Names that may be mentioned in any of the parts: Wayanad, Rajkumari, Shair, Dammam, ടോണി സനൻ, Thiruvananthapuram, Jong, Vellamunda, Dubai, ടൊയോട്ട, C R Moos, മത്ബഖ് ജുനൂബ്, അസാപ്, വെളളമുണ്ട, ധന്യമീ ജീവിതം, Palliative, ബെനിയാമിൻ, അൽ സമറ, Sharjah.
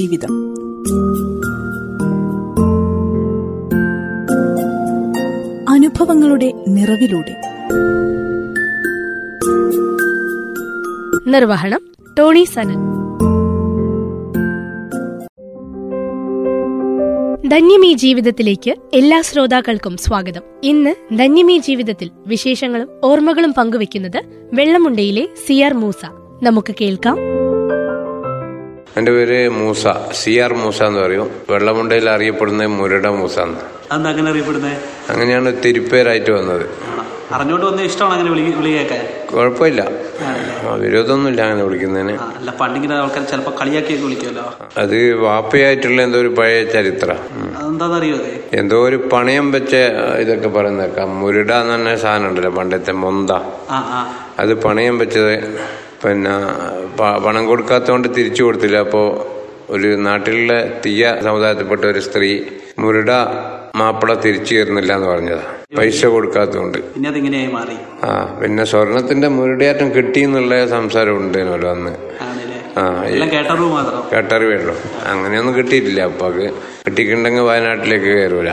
ജീവിതം. അനുഭവങ്ങളുടെ നിറവിലൂടെ. നിർവഹണം ടോണി സനൻ. ധന്യമീ ജീവിതത്തിലേക്ക് എല്ലാ ശ്രോതാക്കൾക്കും സ്വാഗതം. ഇന്ന് ധന്യമീ ജീവിതത്തിൽ വിശേഷങ്ങളും ഓർമ്മകളും പങ്കുവെക്കുന്നത് വെള്ളമുണ്ടയിലെ സി ആർ മൂസ. നമുക്ക് കേൾക്കാം. എന്റെ പേര് മൂസ, സി ആർ മൂസ എന്ന് പറയും. വെള്ളമുണ്ടയിൽ അറിയപ്പെടുന്നത് മുരട മൂസ എന്ന്. അങ്ങനെയാണ് തിരുപ്പേരായിട്ട് വന്നത്. അറിഞ്ഞോണ്ട് വന്ന ഇഷ്ടമാണ് അങ്ങനെ വിളിക്കാൻ. കുഴപ്പമില്ല, വിരോധമൊന്നുമില്ല അങ്ങനെ വിളിക്കുന്നതിന്. പണ്ടിങ്ങനെ ആൾക്കാർ ചിലപ്പോൾ കളിയാക്കിയൊക്കെ വിളിക്കുമല്ലോ. അത് വാപ്പയായിട്ടുള്ള എന്തോ ഒരു പഴയ ചരിത്ര എന്തോ ഒരു പണയം വെച്ച ഇതൊക്കെ പറയുന്നേക്കാം. മുരുട എന്ന് പറഞ്ഞ സാധനം ഉണ്ടല്ലോ, പണ്ടത്തെ മൊന്ത, അത് പണയം വെച്ചത്. പിന്നെ പണം കൊടുക്കാത്തതുകൊണ്ട് തിരിച്ചു കൊടുത്തില്ല. അപ്പോൾ ഒരു നാട്ടിലുള്ള തീയ സമുദായത്തിൽപ്പെട്ട ഒരു സ്ത്രീ മുരുട മാപ്പിള തിരിച്ചു കയറുന്നില്ല എന്ന് പറഞ്ഞതാ, പൈസ കൊടുക്കാത്തതുകൊണ്ട്. ആ, പിന്നെ സ്വർണത്തിന്റെ മുരുടയാറ്റം കിട്ടി എന്നുള്ള സംസാരം ഉണ്ടല്ലോ അന്ന്. കേട്ടറിവേള്ളൂ, അങ്ങനെയൊന്നും കിട്ടിയിട്ടില്ല. അപ്പൊ അത് കിട്ടിയിട്ടുണ്ടെങ്കിൽ വയനാട്ടിലേക്ക് കയറൂല,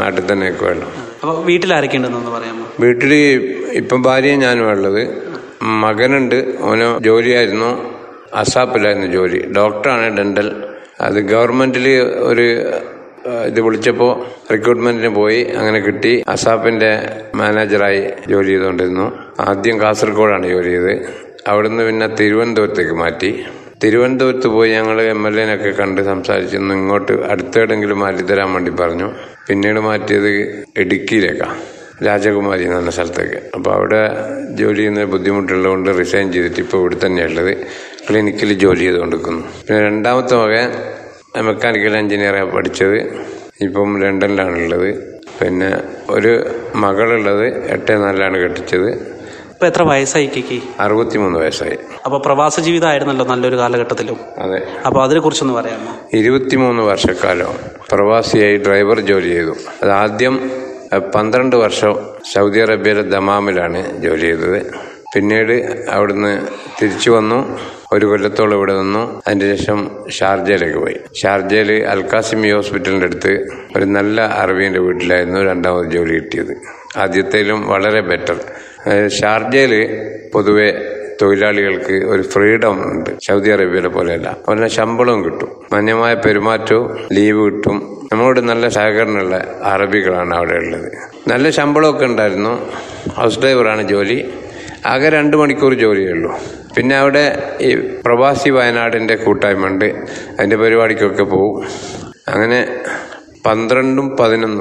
നാട്ടിൽ തന്നെ വേണം. വീട്ടില് ഇപ്പൊ ഭാര്യയും ഞാനും ഉള്ളത്. മകനുണ്ട്, ഓന് ജോലിയായിരുന്നു, അസാപ്പിലായിരുന്നു ജോലി, ഡോക്ടറാണ് ഡെന്റൽ. അത് ഗവൺമെന്റില് ഒരു ഇത് വിളിച്ചപ്പോൾ റിക്രൂട്ട്മെന്റിന് പോയി, അങ്ങനെ കിട്ടി. അസാപ്പിന്റെ മാനേജറായി ജോലി ചെയ്തുകൊണ്ടിരുന്നു. ആദ്യം കാസർഗോഡാണ് ജോലി ചെയ്ത്, അവിടുന്ന് പിന്നെ തിരുവനന്തപുരത്തേക്ക് മാറ്റി. തിരുവനന്തപുരത്ത് പോയി ഞങ്ങൾ എം എൽ എനൊക്കെ കണ്ട് സംസാരിച്ചൊന്ന് ഇങ്ങോട്ട് അടുത്തെവിടെങ്കിലും മാറ്റിത്തരാൻ വേണ്ടി പറഞ്ഞു. പിന്നീട് മാറ്റിയത് ഇടുക്കിയിലേക്കാണ്, രാജകുമാരി എന്ന് പറഞ്ഞ സ്ഥലത്തേക്ക്. അപ്പോൾ അവിടെ ജോലി ചെയ്യുന്ന ബുദ്ധിമുട്ടുള്ളതുകൊണ്ട് റിസൈൻ ചെയ്തിട്ട് ഇപ്പോൾ ഇവിടെ തന്നെയുള്ളത്, ക്ലിനിക്കിൽ ജോലി ചെയ്ത് കൊടുക്കുന്നു. പിന്നെ രണ്ടാമത്തെ മകൻ മെക്കാനിക്കൽ എഞ്ചിനീയറാണ് പഠിച്ചത്, ഇപ്പം ലണ്ടനിലാണുള്ളത്. പിന്നെ ഒരു മകളുള്ളത്, 84-ലാണ് കെട്ടിച്ചത്. ഇപ്പൊ എത്ര വയസ്സായി? 63 വയസ്സായി. അപ്പൊ പ്രവാസ ജീവിതമായിരുന്നല്ലോ നല്ലൊരു കാലഘട്ടത്തിലും. അതെ. അപ്പൊ അതിനെ കുറിച്ചൊന്ന് പറയാമോ? 23 വർഷക്കാലം പ്രവാസിയായി ഡ്രൈവർ ജോലി ചെയ്തു. അതാദ്യം 12 വർഷം സൗദി അറേബ്യയിലെ ദമാമിലാണ് ജോലി ചെയ്തത്. പിന്നീട് അവിടുന്ന് തിരിച്ചു വന്നു, ഒരു കൊല്ലത്തോളം ഇവിടെ നിന്നു. അതിനുശേഷം ഷാർജയിലേക്ക് പോയി. ഷാർജയിൽ അൽ ഖാസിമി ഹോസ്പിറ്റലിൻ്റെ അടുത്ത് ഒരു നല്ല അറബീൻ്റെ വീട്ടിലായിരുന്നു രണ്ടാമത് ജോലി കിട്ടിയത്. ആദ്യത്തേലും വളരെ ബെറ്റർ. ഷാർജയിൽ പൊതുവെ തൊഴിലാളികൾക്ക് ഒരു ഫ്രീഡം ഉണ്ട്, സൗദി അറേബ്യയിലെ പോലെയല്ല. അവരുടെ ശമ്പളവും കിട്ടും, മാന്യമായ പെരുമാറ്റവും, ലീവ് കിട്ടും. നമ്മളോട് നല്ല സഹകരണമുള്ള അറബികളാണ് അവിടെ ഉള്ളത്. നല്ല ശമ്പളമൊക്കെ ഉണ്ടായിരുന്നു. ഹൗസ് ഡ്രൈവറാണ് ജോലി. ആകെ 2 മണിക്കൂർ ജോലിയേ ഉള്ളൂ. പിന്നെ അവിടെ ഈ പ്രവാസി വയനാടിൻ്റെ കൂട്ടായ്മ ഉണ്ട്, അതിൻ്റെ പരിപാടിക്കൊക്കെ പോവും. അങ്ങനെ 12-ഉം 11-ഉം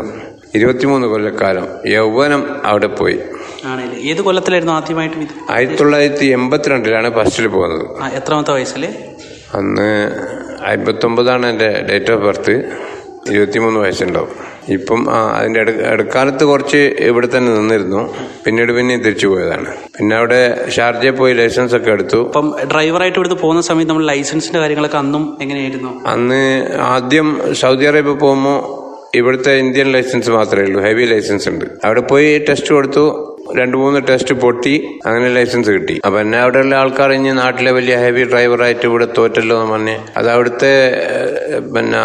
23 കൊല്ലക്കാലം യൗവനം അവിടെ പോയി. ഏത് കൊല്ലത്തിലായിരുന്നു ആദ്യമായിട്ട്? 1982-ലാണ് ഫസ്റ്റിൽ പോകുന്നത്. എത്രാമത്തെ വയസ്സിൽ? അന്ന് 59-ആണ് എൻ്റെ ഡേറ്റ് ഓഫ് ബർത്ത്. 23 വയസ്സുണ്ടാവും ഇപ്പം. അതിൻ്റെ ഇടക്കാലത്ത് കുറച്ച് ഇവിടെ തന്നെ നിന്നിരുന്നു, പിന്നീട് പിന്നെയും തിരിച്ചു പോയതാണ്. പിന്നെ അവിടെ ഷാർജയിൽ പോയി ലൈസൻസ് ഒക്കെ എടുത്തു. അപ്പം ഡ്രൈവറായിട്ട് ഇവിടുന്ന് പോകുന്ന സമയത്ത് നമ്മൾ ലൈസൻസിന്റെ കാര്യങ്ങളൊക്കെ അന്നും എങ്ങനെയായിരുന്നു? അന്ന് ആദ്യം സൗദി അറേബ്യ പോകുമ്പോൾ ഇവിടുത്തെ ഇന്ത്യൻ ലൈസൻസ് മാത്രമേ ഉള്ളൂ, ഹെവി ലൈസൻസ് ഉണ്ട്. അവിടെ പോയി ടെസ്റ്റ് കൊടുത്തു, 2-3 ടെസ്റ്റ് പൊട്ടി, അങ്ങനെ ലൈസൻസ് കിട്ടി. അപ്പൊ എന്നെ അവിടെയുള്ള ആൾക്കാർ ഇനി നാട്ടിലെ വലിയ ഹെവി ഡ്രൈവറായിട്ട് ഇവിടെ തോറ്റല്ലോ എന്ന് പറഞ്ഞ്, അത് അവിടുത്തെ പിന്നെ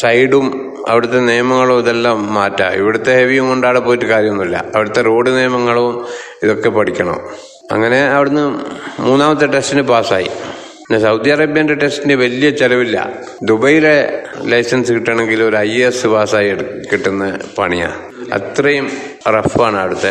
സൈഡും അവിടുത്തെ നിയമങ്ങളും ഇതെല്ലാം മാറ്റാം. ഇവിടുത്തെ ഹെവിയും കൊണ്ട് അവിടെ പോയിട്ട് കാര്യമൊന്നുമില്ല, അവിടുത്തെ റോഡ് നിയമങ്ങളും ഇതൊക്കെ പഠിക്കണം. അങ്ങനെ അവിടുന്ന് 3-ാമത്തെ ടെസ്റ്റിന് പാസ്സായി. പിന്നെ സൗദി അറേബ്യൻ്റെ ടെസ്റ്റിന് വലിയ ചെലവില്ല. ദുബൈയിലെ ലൈസൻസ് കിട്ടണമെങ്കിൽ ഒരു IAS പാസ്സായി കിട്ടുന്ന പണിയാണ്, അത്രയും റഫാണ് അവിടുത്തെ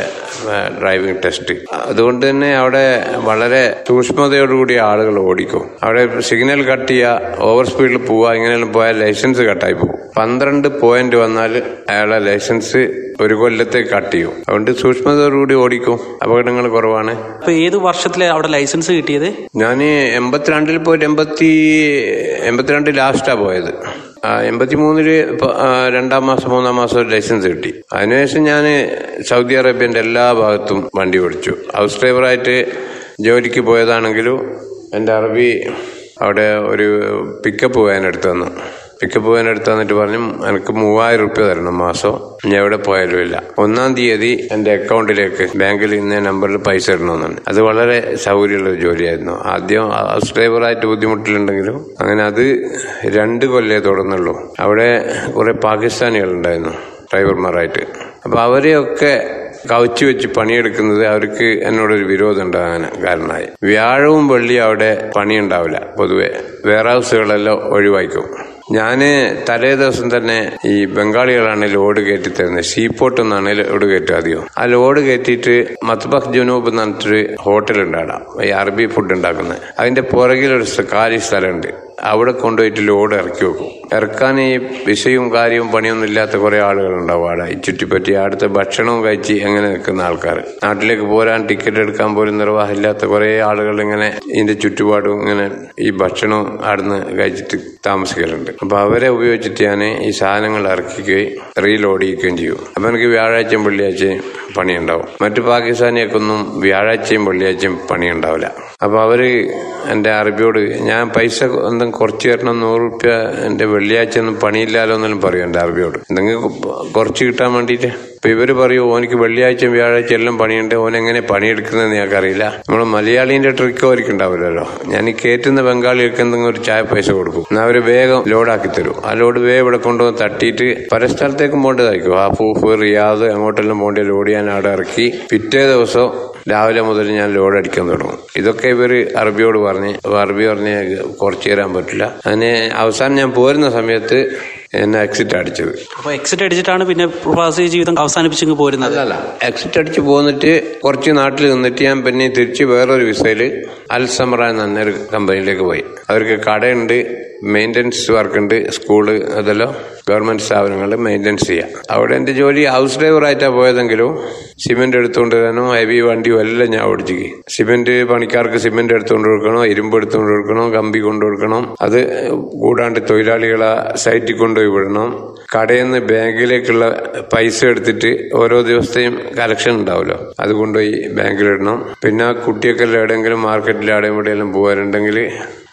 ഡ്രൈവിംഗ് ടെസ്റ്റ്. അതുകൊണ്ട് തന്നെ അവിടെ വളരെ സൂക്ഷ്മതയോടുകൂടി ആളുകൾ ഓടിക്കും. അവിടെ സിഗ്നൽ കട്ട് ചെയ്യുക, ഓവർ സ്പീഡിൽ പോവുക, ഇങ്ങനെയെല്ലാം പോയാൽ ലൈസൻസ് കട്ടായി പോകും. 12 പോയിന്റ് വന്നാൽ അയാളെ ലൈസൻസ് ഒരു കൊല്ലത്തെ കട്ട് ചെയ്യും. അതുകൊണ്ട് സൂക്ഷ്മതയോടുകൂടി ഓടിക്കും, അപകടങ്ങൾ കുറവാണ്. അപ്പോൾ ഏത് വർഷത്തിലെ അവിടെ ലൈസൻസ് കിട്ടിയത്? ഞാൻ 82-ൽ പോയിട്ട് 82 ലാസ്റ്റാണ് പോയത്. 83-ല് 2-ാം മാസം 3-ാം മാസം ഒരു ലൈസൻസ് കിട്ടി. അതിനുശേഷം ഞാൻ സൗദി അറേബ്യൻ്റെ എല്ലാ ഭാഗത്തും വണ്ടി ഓടിച്ചു. ഹൗസ് ഡ്രൈവറായിട്ട് ജോലിക്ക് പോയതാണെങ്കിലും എൻ്റെ അറബി അവിടെ ഒരു പിക്കപ്പ് വാൻ എടുത്തു വന്നു. പിക്കപ്പ് പോയിനടുത്താന്നിട്ട് പറഞ്ഞു എനിക്ക് 3000 രൂപ തരണം മാസം, ഞാൻ എവിടെ പോയാലും ഇല്ല. 1-ാം തീയതി എന്റെ അക്കൗണ്ടിലേക്ക് ബാങ്കിൽ ഇന്ന നമ്പറിൽ പൈസ ഇടണമെന്നുണ്ട്. അത് വളരെ സൗകര്യമുള്ള ഒരു ജോലിയായിരുന്നു. ആദ്യം ഹൗസ് ഡ്രൈവറായിട്ട് ബുദ്ധിമുട്ടിലുണ്ടെങ്കിലും അങ്ങനെ അത് 2 കൊല്ലേ തുടർന്നുള്ളൂ. അവിടെ കുറെ പാകിസ്ഥാനികൾ ഉണ്ടായിരുന്നു ഡ്രൈവർമാരായിട്ട്. അപ്പൊ അവരെയൊക്കെ കവച്ചു വെച്ച് പണിയെടുക്കുന്നത് അവർക്ക് എന്നോടൊരു വിരോധം ഉണ്ടാകാൻ കാരണമായി. വ്യാഴവും വെള്ളിയും അവിടെ പണിയുണ്ടാവില്ല, പൊതുവെ വെയർ ഹൗസുകളെല്ലാം ഒഴിവാക്കും. ഞാന് തലേ ദിവസം തന്നെ ഈ ബംഗാളികളാണ് ലോഡ് കയറ്റി തരുന്നത്, ഷീപ്പോട്ട് എന്നാണ് ലോഡ് കയറ്റുക അധികം. ആ ലോഡ് കയറ്റിയിട്ട് മത്ബഖ് ജുനൂബ് എന്ന് പറഞ്ഞിട്ടൊരു ഹോട്ടലുണ്ട് അവിടെ, ഈ അറബി ഫുഡ് ഉണ്ടാക്കുന്നത്. അതിന്റെ പുറകിലൊരു കാലി സ്ഥലമുണ്ട്, അവിടെ കൊണ്ടുപോയിട്ട് ലോഡ് ഇറക്കി വെക്കും. ഇറക്കാൻ ഈ വിഷയവും കാര്യവും പണിയൊന്നും ഇല്ലാത്ത കുറെ ആളുകളുണ്ടാവും അവിടെ ചുറ്റിപ്പറ്റി. അടുത്ത ഭക്ഷണവും കഴിച്ച് അങ്ങനെ നിൽക്കുന്ന ആൾക്കാർ, നാട്ടിലേക്ക് പോരാൻ ടിക്കറ്റ് എടുക്കാൻ പോലും നിർവാഹമില്ലാത്ത കുറെ ആളുകൾ ഇങ്ങനെ ഇതിന്റെ ചുറ്റുപാടും ഇങ്ങനെ ഈ ഭക്ഷണവും അവിടുന്ന് കഴിച്ചിട്ട് താമസിക്കലുണ്ട്. അപ്പൊ അവരെ ഉപയോഗിച്ചിട്ട് ഞാൻ ഈ സാധനങ്ങൾ ഇറക്കുകയും റീലോഡ് ചെയ്യുകയും ചെയ്യും. അപ്പൊ എനിക്ക് വ്യാഴാഴ്ചയും വെള്ളിയാഴ്ചയും പണിയുണ്ടാവും. മറ്റു പാകിസ്ഥാനിയൊക്കൊന്നും വ്യാഴാഴ്ചയും വെള്ളിയാഴ്ചയും പണിയുണ്ടാവില്ല. അപ്പൊ അവര് എന്റെ അറബിയോട് ഞാൻ പൈസ കുറച്ച് തരണം, 100 രൂപ എന്റെ വെള്ളിയാഴ്ച ഒന്നും പണിയില്ലാലോ എന്നെല്ലാം പറയും എന്റെ അറബിയോട്, എന്തെങ്കിലും കുറച്ച് കിട്ടാൻ വേണ്ടിയിട്ട്. അപ്പൊ ഇവര് പറയും ഓനിക്ക് വെള്ളിയാഴ്ച വ്യാഴാഴ്ച എല്ലാം പണിയുണ്ട്, ഓനെങ്ങനെ പണിയെടുക്കുന്നതെന്ന് ഞങ്ങൾക്കറിയില്ല. നമ്മള് മലയാളീന്റെ ട്രിക്കോ അവർക്ക് ഉണ്ടാവില്ലല്ലോ. ഞാൻ ഈ കയറ്റുന്ന ബംഗാളികൾക്ക് എന്തെങ്കിലും ഒരു ചായ പൈസ കൊടുക്കും, എന്നാൽ അവര് വേഗം ലോഡാക്കി തരും. ആ ലോഡ് വേഗം ഇവിടെ കൊണ്ടുവന്ന് തട്ടിയിട്ട് പല സ്ഥലത്തേക്കും പോകേണ്ടതായിരിക്കും. ആ പൂഫ് റിയാദ് അങ്ങോട്ടെല്ലാം പോകേണ്ട ലോഡ് ഞാൻ അവിടെ ഇറക്കി പിറ്റേ ദിവസം രാവിലെ മുതൽ ഞാൻ ലോഡ് അടിക്കാൻ തുടങ്ങും. ഇതൊക്കെ ഇവര് അറബിയോട് പറഞ്ഞ്, അറബി പറഞ്ഞ് കുറച്ച് തരാൻ പറ്റില്ല. അതിന് അവസാനം ഞാൻ പോരുന്ന സമയത്ത് എന്നെ എക്സിറ്റ് അടിച്ചത്. അപ്പൊ എക്സിറ്റ് അടിച്ചിട്ടാണ് പിന്നെ പ്രവാസി ജീവിതം അവസാനിപ്പിച്ചു പോരുന്നത്? അല്ല, എക്സിറ്റ് അടിച്ച് പോന്നിട്ട് കുറച്ച് നാട്ടിൽ നിന്നിട്ട് ഞാൻ പിന്നെ തിരിച്ച് വേറൊരു വിസയില് അൽ സമറ എന്ന ഒരു കമ്പനിയിലേക്ക് പോയി. അവർക്ക് കടയുണ്ട്, മെയിൻ്റനൻസ് വർക്കുണ്ട്, സ്കൂള്, അതെല്ലാം ഗവൺമെന്റ് സ്ഥാപനങ്ങളിൽ മെയിൻ്റനൻസ് ചെയ്യാം. അവിടെ എന്റെ ജോലി ഹൗസ് ഡ്രൈവറായിട്ടാണ് പോയതെങ്കിലും സിമെന്റ് എടുത്തുകൊണ്ട് വരാനും ഹെവി വണ്ടിയും എല്ലാം ഞാൻ ഓടിച്ചിക്ക്. സിമെന്റ് പണിക്കാർക്ക് സിമെന്റ് എടുത്തുകൊണ്ട് കൊടുക്കണം, ഇരുമ്പ് എടുത്തുകൊണ്ട് കൊടുക്കണം, കമ്പി കൊണ്ടു കൊടുക്കണം. അത് കൂടാണ്ട് തൊഴിലാളികളെ സൈറ്റിൽ കൊണ്ടുപോയി വിടണം. കടയിൽ നിന്ന് ബാങ്കിലേക്കുള്ള പൈസ എടുത്തിട്ട് ഓരോ ദിവസത്തെയും കലക്ഷൻ ഉണ്ടാവുമല്ലോ, അത് കൊണ്ടുപോയി ബാങ്കിലിടണം. പിന്നെ കുട്ടിയൊക്കെ എവിടെയെങ്കിലും മാർക്കറ്റിൽ അവിടെയും ഇവിടെയെല്ലാം പോകാറുണ്ടെങ്കിൽ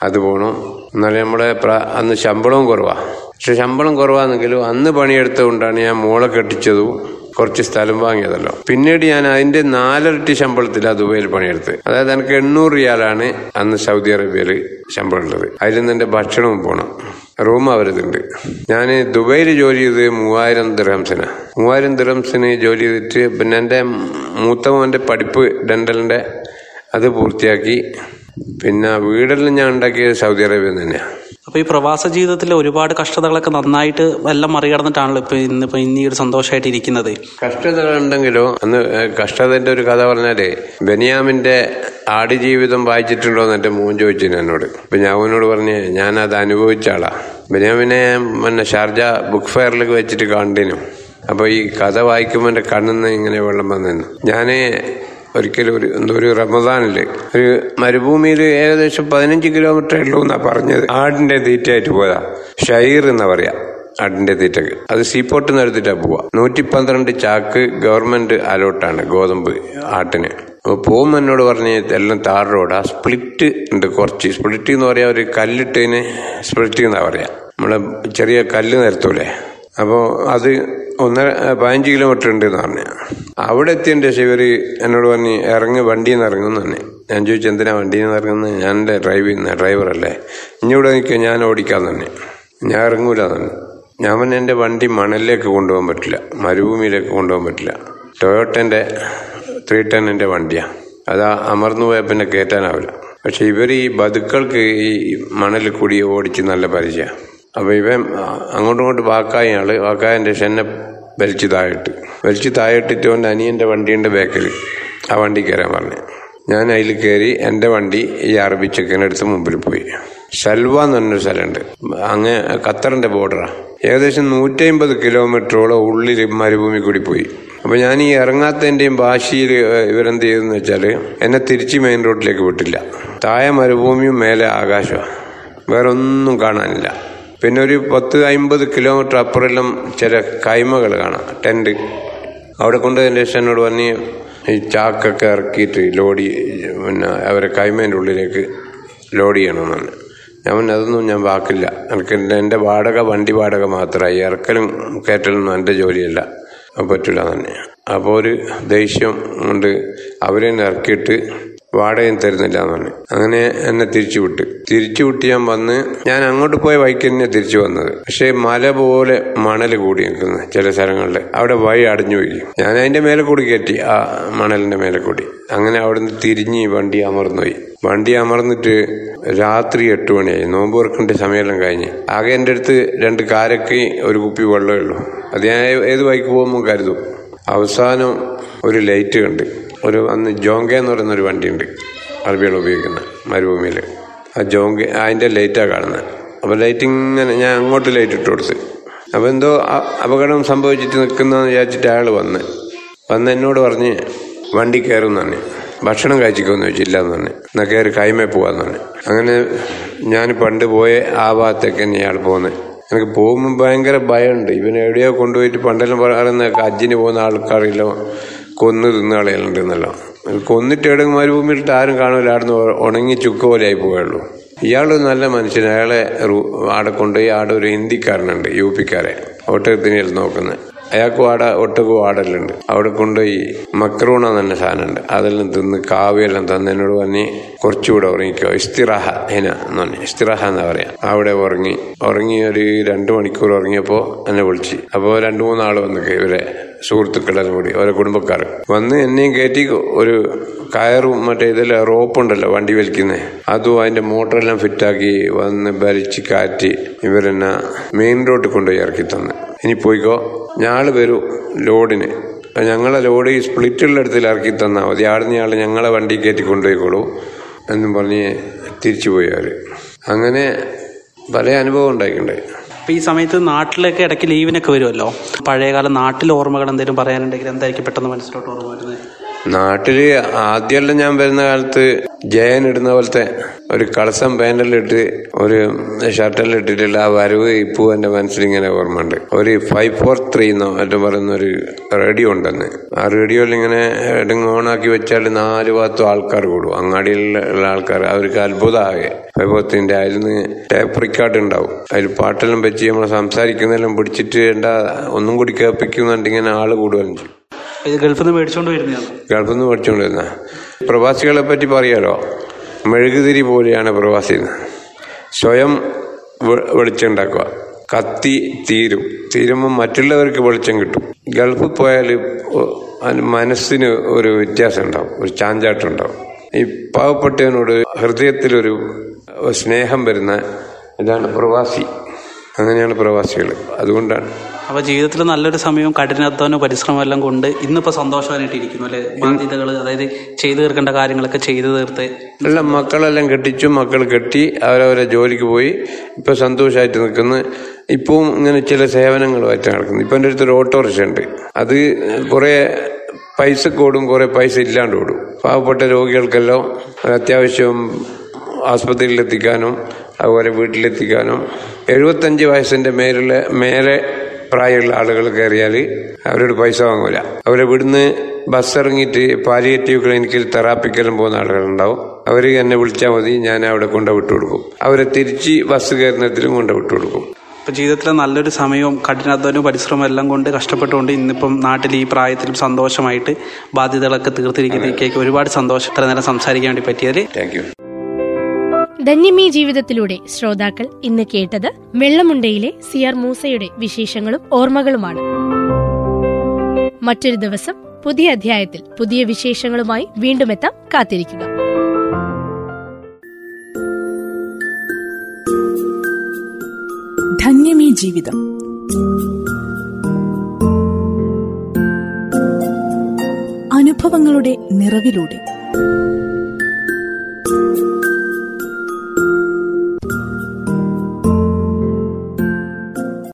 അത് പോകണം. എന്നാലും നമ്മുടെ അന്ന് ശമ്പളവും കുറവാണ്. പക്ഷെ ശമ്പളം കുറവാണെങ്കിലും അന്ന് പണിയെടുത്തത് കൊണ്ടാണ് ഞാൻ മോളെ കെട്ടിച്ചതും കുറച്ച് സ്ഥലം വാങ്ങിയതല്ലോ. പിന്നീട് ഞാൻ അതിന്റെ 4 ഇരട്ടി ശമ്പളത്തിലാണ് ദുബൈയിൽ പണിയെടുത്ത്. അതായത് എനിക്ക് 800 റിയാലാണ് അന്ന് സൗദി അറേബ്യയിൽ ശമ്പളം ഉള്ളത്. അതിൽ നിന്ന് എന്റെ ഭക്ഷണവും പോകണം, റൂം അവരുണ്ട്. ഞാൻ ദുബൈയിൽ ജോലി ചെയ്ത് 3000 ദിർഹംസിന് 3000 ദിർഹംസിന് ജോലി ചെയ്തിട്ട് പിന്നെ എന്റെ മൂത്തമോന്റെ പഠിപ്പ് ഡെന്റലിന്റെ അത് പൂർത്തിയാക്കി. പിന്നെ വീടെല്ലാം ഞാൻ ഉണ്ടാക്കിയത് സൗദി അറേബ്യ തന്നെയാണ്. അപ്പൊ ഈ പ്രവാസ ജീവിതത്തിലെ ഒരുപാട് കഷ്ടതകളൊക്കെ നന്നായിട്ട് എല്ലാം മറികടന്നിട്ടാണല്ലോ ഇപ്പൊ ഇന്നീ ഒരു സന്തോഷമായിട്ട് ഇരിക്കുന്നത്. കഷ്ടതകളുണ്ടെങ്കിലോ അന്ന് കഷ്ടതന്റെ ഒരു കഥ പറഞ്ഞാല്, ബെനിയാമിന്റെ ആടുജീവിതം വായിച്ചിട്ടുണ്ടോന്ന് എന്റെ മോൻ ചോദിച്ചു എന്നോട്. അപ്പൊ ഞാൻ അവനോട് പറഞ്ഞ് ഞാനത് അനുഭവിച്ച ആളാ. ബെനിയാമിനെ പിന്നെ ഷാർജ ബുക്ക് ഫെയറിലേക്ക് വെച്ചിട്ട് കണ്ടിനു. അപ്പൊ ഈ കഥ വായിക്കുമ്പോ എന്റെ കണ്ണിന്ന് ഇങ്ങനെ വെള്ളം വന്നിരുന്നു. ഞാന് ഒരിക്കലും ഒരു റമദാനില് ഒരു മരുഭൂമിയിൽ ഏകദേശം 15 കിലോമീറ്റർ ഉള്ളൂ എന്നാ പറഞ്ഞത്. ആടിന്റെ തീറ്റയായിട്ട് പോയതാ, ഷൈർ എന്നാ പറയാ ആടിന്റെ തീറ്റക്ക്. അത് സീപോർട്ട് നടത്തിയിട്ടാ പോവാ. 112 ചാക്ക് ഗവൺമെന്റ് അലോട്ടാണ് ഗോതമ്പ് ആട്ടിന്. അപ്പൊ പോകുമ്പോ എന്നോട് പറഞ്ഞ് എല്ലാം താർ റോഡാ, സ്പ്ലിറ്റ് ഉണ്ട് കുറച്ച്. സ്പ്ലിറ്റ് എന്ന് പറയാ ഒരു കല്ലിട്ടതിന് സ്പ്ലിറ്റ് എന്നാ പറയാ, നമ്മളെ ചെറിയ കല്ല് നിരത്തൂലേ. അപ്പോ അത് 15 കിലോമീറ്റർ ഉണ്ട് എന്ന് പറഞ്ഞ. അവിടെ എത്തിയതിന്റെ ശേഷം എന്നോട് പറഞ്ഞ് ഇറങ്ങി വണ്ടിന്ന് ഇറങ്ങുന്നു തന്നെ. ഞാൻ ചോദിച്ചു എന്തിനാ വണ്ടിന്ന് ഇറങ്ങുന്നത്, ഞാൻ എൻ്റെ ഡ്രൈവറല്ലേ, ഇഞ്ഞിവിടെ നിൽക്കുക ഞാൻ ഓടിക്കാൻ തന്നെ, ഞാൻ ഇറങ്ങൂല തന്നെ. ഞാൻ പിന്നെ എൻ്റെ വണ്ടി മണലിലേക്ക് കൊണ്ടുപോകാൻ പറ്റില്ല, മരുഭൂമിയിലേക്ക് കൊണ്ടുപോകാൻ പറ്റില്ല. ടൊയോട്ടന്റെ 310 വണ്ടിയാണ്, അത് അമർന്നു പോയാൽ പിന്നെ കയറ്റാനാവില്ല. പക്ഷെ ഇവർ ഈ ബതുക്കൾക്ക് ഈ മണലിൽ കൂടി ഓടിച്ച് നല്ല പരിചയമാണ്. അപ്പൊ ഇവൻ അങ്ങോട്ടും ഇങ്ങോട്ട് വാക്കായ ആള്, വാക്കായന്റെ ഷെന്നെ വലിച്ചു താഴെട്ടിട്ട് അവൻ്റെ അനിയന്റെ വണ്ടീൻ്റെ ബാക്കിൽ ആ വണ്ടി കയറാൻ പറഞ്ഞു. ഞാൻ അതിൽ കയറി എൻ്റെ വണ്ടി ഈ അറബി ചെക്കനടുത്ത് മുമ്പിൽ പോയി. സൽവ എന്ന് പറഞ്ഞൊരു സ്ഥലമുണ്ട്, അങ്ങ് ഖത്തറിന്റെ ബോർഡറാ. ഏകദേശം 150 കിലോമീറ്ററോളം ഉള്ളിൽ മരുഭൂമി കൂടി പോയി. അപ്പൊ ഞാൻ ഈ ഇറങ്ങാത്തതിന്റെയും ഭാഷയിൽ ഇവരെന്ത് ചെയ്തെന്ന് വെച്ചാല് എന്നെ തിരിച്ച് മെയിൻ റോഡിലേക്ക് വിട്ടില്ല. താഴെ മരുഭൂമിയും മേലെ ആകാശമാണ്, വേറൊന്നും കാണാനില്ല. പിന്നെ ഒരു 10-50 കിലോമീറ്റർ അപ്പുറമെല്ലാം ചില കൈമകൾ കാണാം, ടെൻറ്റ്. അവിടെ കൊണ്ട് എൻ്റെ എന്നോട് പറഞ്ഞ് ഈ ചാക്കൊക്കെ ഇറക്കിയിട്ട് ലോഡ്, പിന്നെ അവരെ കൈമേൻ്റെ ഉള്ളിലേക്ക് ലോഡ് ചെയ്യണമെന്നാണ്. അതൊന്നും ഞാൻ വാക്കില്ല. എനിക്ക് എൻ്റെ വാടക, വണ്ടി വാടക മാത്രമായി, ഇറക്കലും കയറ്റലൊന്നും എൻ്റെ ജോലിയല്ല, പറ്റില്ല തന്നെ. അപ്പോൾ ഒരു ദേഷ്യം കൊണ്ട് അവരെന്നെ ഇറക്കിയിട്ട് വാടകയും തരുന്നില്ല എന്ന് പറഞ്ഞു. അങ്ങനെ എന്നെ തിരിച്ചുവിട്ട് ഞാൻ വന്ന് ഞാൻ അങ്ങോട്ട് പോയ വഴിക്ക് തന്നെ തിരിച്ചു വന്നത്. പക്ഷേ മല പോലെ മണൽ കൂടി നിൽക്കുന്നത് ചില സ്ഥലങ്ങളിൽ, അവിടെ വഴി അടഞ്ഞു പോയി. ഞാൻ അതിൻ്റെ മേലെ കൂടി കയറ്റി, ആ മണലിൻ്റെ മേലെ കൂടി. അങ്ങനെ അവിടുന്ന് തിരിഞ്ഞ് വണ്ടി അമർന്നു പോയി. വണ്ടി അമർന്നിട്ട് രാത്രി 8 മണിയായി. നോമ്പ് തുറക്കേണ്ട സമയമെല്ലാം കഴിഞ്ഞ്. ആകെ എൻ്റെ അടുത്ത് 2 കാരക്ക് ഒരു കുപ്പി വെള്ളമേ ഉള്ളൂ. അത് ഞാൻ ഏത് വഴിക്ക് പോകുമ്പോൾ കരുതും. അവസാനം ഒരു ലൈറ്റ് കണ്ട്, ഒരു അന്ന് ജോങ്ക എന്ന് പറയുന്നൊരു വണ്ടിയുണ്ട് അറബികൾ ഉപയോഗിക്കുന്ന മരുഭൂമിയിൽ. ആ ജോങ്ക അതിൻ്റെ ലൈറ്റാണ് കാണുന്നത്. അപ്പോൾ ലൈറ്റ് ഇങ്ങനെ ഞാൻ അങ്ങോട്ട് ലൈറ്റ് ഇട്ട് കൊടുത്ത്. അപ്പോൾ എന്തോ അപകടം സംഭവിച്ചിട്ട് നിൽക്കുന്നതെന്ന് വിചാരിച്ചിട്ട് അയാൾ വന്ന് എന്നോട് പറഞ്ഞ് വണ്ടി കയറും എന്ന് പറഞ്ഞു. ഭക്ഷണം കഴിച്ചിക്കുമെന്ന് ചോദിച്ചില്ല എന്ന് പറഞ്ഞു. എന്നാൽ കയറി കൈമേ പോകാമെന്ന് പറഞ്ഞു. അങ്ങനെ ഞാൻ പണ്ട് പോയ ആ ഭാഗത്തേക്ക് തന്നെ ഇയാൾ പോകുന്നത്. എനിക്ക് പോകുമ്പോൾ ഭയങ്കര ഭയമുണ്ട്. ഇവന് എവിടെയോ കൊണ്ടുപോയിട്ട് പണ്ടെല്ലാം പറയുന്ന ഹജ്ജിന് പോകുന്ന ആൾക്കാരില്ല, കൊന്ന് തിന്നുകളയുണ്ടെന്നല്ലോ. കൊന്നിട്ട് എവിടെയെങ്കിലും മരുഭൂമിയിട്ട് ആരും കാണുമല്ലോ, ആടുന്ന് ഉണങ്ങി ചുക്ക് പോലെയായി പോയുള്ളൂ. ഇയാളൊരു നല്ല മനുഷ്യൻ. അയാളെ ആടെ കൊണ്ടുപോയി, ആടെ ഒരു ഹിന്ദിക്കാരനുണ്ട്, യുപിക്കാരെ, ഒട്ടകത്തിനെല്ലാം നോക്കുന്നത്. അയാൾക്കും ആടെ ഒട്ടകവും ആടെല്ലുണ്ട്. അവിടെ കൊണ്ടുപോയി മക്രൂൺ എന്നെ സാധനമുണ്ട്, അതെല്ലാം തിന്ന് കാവെല്ലാം തന്നതിനോട് പറഞ്ഞ് കുറച്ചുകൂടെ ഉറങ്ങിക്കോ, ഇസ്തിറാഹ എന്ന് പറഞ്ഞു. ഇസ്തിറാഹ എന്നാ പറയാം. അവിടെ ഉറങ്ങി ഒരു 2 മണിക്കൂർ ഉറങ്ങിയപ്പോൾ എന്നെ വിളിച്ച്. അപ്പോൾ 2-3 ആൾ വന്ന്, ഇവരെ സുഹൃത്തുക്കളെല്ലാം കൂടി, ഓരോ കുടുംബക്കാർ വന്ന് എന്നെയും കയറ്റി. ഒരു കയറും മറ്റേ ഇതിൽ റോപ്പുണ്ടല്ലോ വണ്ടി വലിക്കുന്നത്, അതും അതിൻ്റെ മോട്ടറെല്ലാം ഫിറ്റാക്കി വന്ന് വലിച്ച് കാറ്റി ഇവരെന്നെ മെയിൻ റോഡിൽ കൊണ്ടുപോയി ഇറക്കി തന്ന്. ഇനി പോയിക്കോ, ഞാള് വരും ലോഡിന്. ഞങ്ങളെ ലോഡ് ഈ സ്പ്ലിറ്റുള്ളടത്തിൽ ഇറക്കി തന്നാൽ മതി, ആടുന്ന ആൾ ഞങ്ങളെ വണ്ടി കയറ്റി കൊണ്ടുപോയിക്കോളൂ എന്നും പറഞ്ഞ് തിരിച്ചു പോയി അവർ. അങ്ങനെ പല അനുഭവം ഉണ്ടായിട്ടുണ്ട്. അപ്പം ഈ സമയത്ത് നാട്ടിലൊക്കെ ഇടയ്ക്ക് ലീവിനൊക്കെ വരുമല്ലോ, പഴയകാല നാട്ടിലെ ഓർമ്മകൾ എന്തെങ്കിലും പറയാനുണ്ടെങ്കിൽ എന്തായിരിക്കും പെട്ടെന്ന് മനസ്സിലോട്ട് ഓർമ്മ വരുന്നത്? നാട്ടിൽ ആദ്യമെല്ലാം ഞാൻ വരുന്ന കാലത്ത് ജയൻ ഇടുന്ന പോലത്തെ ഒരു കളസം പാൻ്റെല്ലിട്ട് ഒരു ഷർട്ടെല്ലാം ഇട്ടിട്ടുള്ള ആ വരവ് ഇപ്പോൾ എൻ്റെ മനസ്സിലിങ്ങനെ ഓർമ്മ ഉണ്ട്. ഒരു 543 എന്നോ മറ്റും പറയുന്നൊരു റേഡിയോ ഉണ്ടെന്ന്. ആ റേഡിയോയിൽ ഇങ്ങനെ ഇടങ്ങ് ഓണാക്കി വെച്ചാൽ 4 ഭാഗത്തും ആൾക്കാർ കൂടും, അങ്ങാടിയിലുള്ള ആൾക്കാർ. അവർക്ക് അത്ഭുതമാകെ 543ൻ്റെ അതിന് ടേപ്പ് റിക്കാർഡ് ഉണ്ടാവും. അതിൽ പാട്ടെല്ലാം വെച്ച് നമ്മൾ സംസാരിക്കുന്നതെല്ലാം പിടിച്ചിട്ട് എന്താ ഒന്നും കൂടി കേൾപ്പിക്കുന്നുണ്ട്, ഇങ്ങനെ ആൾ കൂടുകയും ചെയ്യും. ഗൾഫിൽ നിന്ന് മേടിച്ചുകൊണ്ടിരുന്ന പ്രവാസികളെ പറ്റി പറയാലോ, മെഴുകുതിരി പോലെയാണ് പ്രവാസി. സ്വയം വെളിച്ചം ഉണ്ടാക്കുക, കത്തി തീരുമ്പോൾ മറ്റുള്ളവർക്ക് വെളിച്ചം കിട്ടും. ഗൾഫിൽ പോയാൽ മനസ്സിന് ഒരു വ്യത്യാസം ഉണ്ടാവും, ഒരു ചാഞ്ചാട്ടം ഉണ്ടാവും. ഈ പാവപ്പെട്ടവനോട് ഹൃദയത്തിലൊരു സ്നേഹം വരുന്ന ഇതാണ് പ്രവാസി. അങ്ങനെയാണ് പ്രവാസികൾ. അതുകൊണ്ടാണ് അപ്പോൾ ജീവിതത്തിൽ നല്ലൊരു സമയവും കഠിനാധ്വാനവും പരിശ്രമം എല്ലാം കൊണ്ട് ഇന്നിപ്പോൾ സന്തോഷമായിട്ട് ഇരിക്കുന്നു അല്ലേ? ബാധ്യതകൾ, അതായത് ചെയ്തു തീർക്കേണ്ട കാര്യങ്ങളൊക്കെ ചെയ്തു തീർത്ത്, എല്ലാം മക്കളെല്ലാം കെട്ടിച്ചു, മക്കൾ കെട്ടി അവരവരെ ജോലിക്ക് പോയി ഇപ്പോൾ സന്തോഷമായിട്ട് നിൽക്കുന്നു. ഇപ്പം ഇങ്ങനെ ചില സേവനങ്ങളുമായിട്ട് നടക്കുന്നു. ഇപ്പം എൻ്റെ അടുത്തൊരു ഓട്ടോറിക്ഷ ഉണ്ട്. അത് കുറേ പൈസക്ക് ഓടും, കുറേ പൈസ ഇല്ലാണ്ട് ഓടും. പാവപ്പെട്ട രോഗികൾക്കെല്ലാം അത്യാവശ്യം ആസ്പത്രിയിലെത്തിക്കാനും അതുപോലെ വീട്ടിലെത്തിക്കാനും, 75 വയസ്സിൻ്റെ മേലെ പ്രായമുള്ള ആളുകൾ കയറിയാൽ അവരോട് പൈസ വാങ്ങൂല. അവരെ ഇവിടുന്ന് ബസ് ഇറങ്ങിയിട്ട് പാലിയേറ്റീവ് ക്ലിനിക്കിൽ തെറാപ്പിക്കെല്ലാം പോകുന്ന ആളുകളുണ്ടാവും. അവർ എന്നെ വിളിച്ചാൽ മതി, ഞാൻ അവിടെ കൊണ്ട് വിട്ടു കൊടുക്കും. അവരെ തിരിച്ച് ബസ് കയറുന്നതിലും കൊണ്ട് വിട്ടു കൊടുക്കും. ഇപ്പം ജീവിതത്തിലെ നല്ലൊരു സമയവും കഠിനാധ്വാനവും പരിശ്രമം എല്ലാം കൊണ്ട് കഷ്ടപ്പെട്ടുകൊണ്ട് ഇന്നിപ്പം നാട്ടിൽ ഈ പ്രായത്തിലും സന്തോഷമായിട്ട് ബാധ്യതകളൊക്കെ തീർത്തിരിക്കുന്നതിലേക്ക് ഒരുപാട് സന്തോഷം. ഇത്ര നേരം സംസാരിക്കാൻ വേണ്ടി പറ്റിയതിൽ താങ്ക് യു. ധന്യമീ ജീവിതത്തിലൂടെ ശ്രോതാക്കൾ ഇന്ന് കേട്ടത് വെള്ളമുണ്ടയിലെ CR മൂസയുടെ വിശേഷങ്ങളും ഓർമ്മകളുമാണ്. മറ്റൊരു ദിവസം പുതിയ അധ്യായത്തിൽ പുതിയ വിശേഷങ്ങളുമായി വീണ്ടും എത്താം. കാത്തിരിക്കുക. ധന്യമീ ജീവിതം. അനുഭവങ്ങളുടെ നിറവിലൂടെ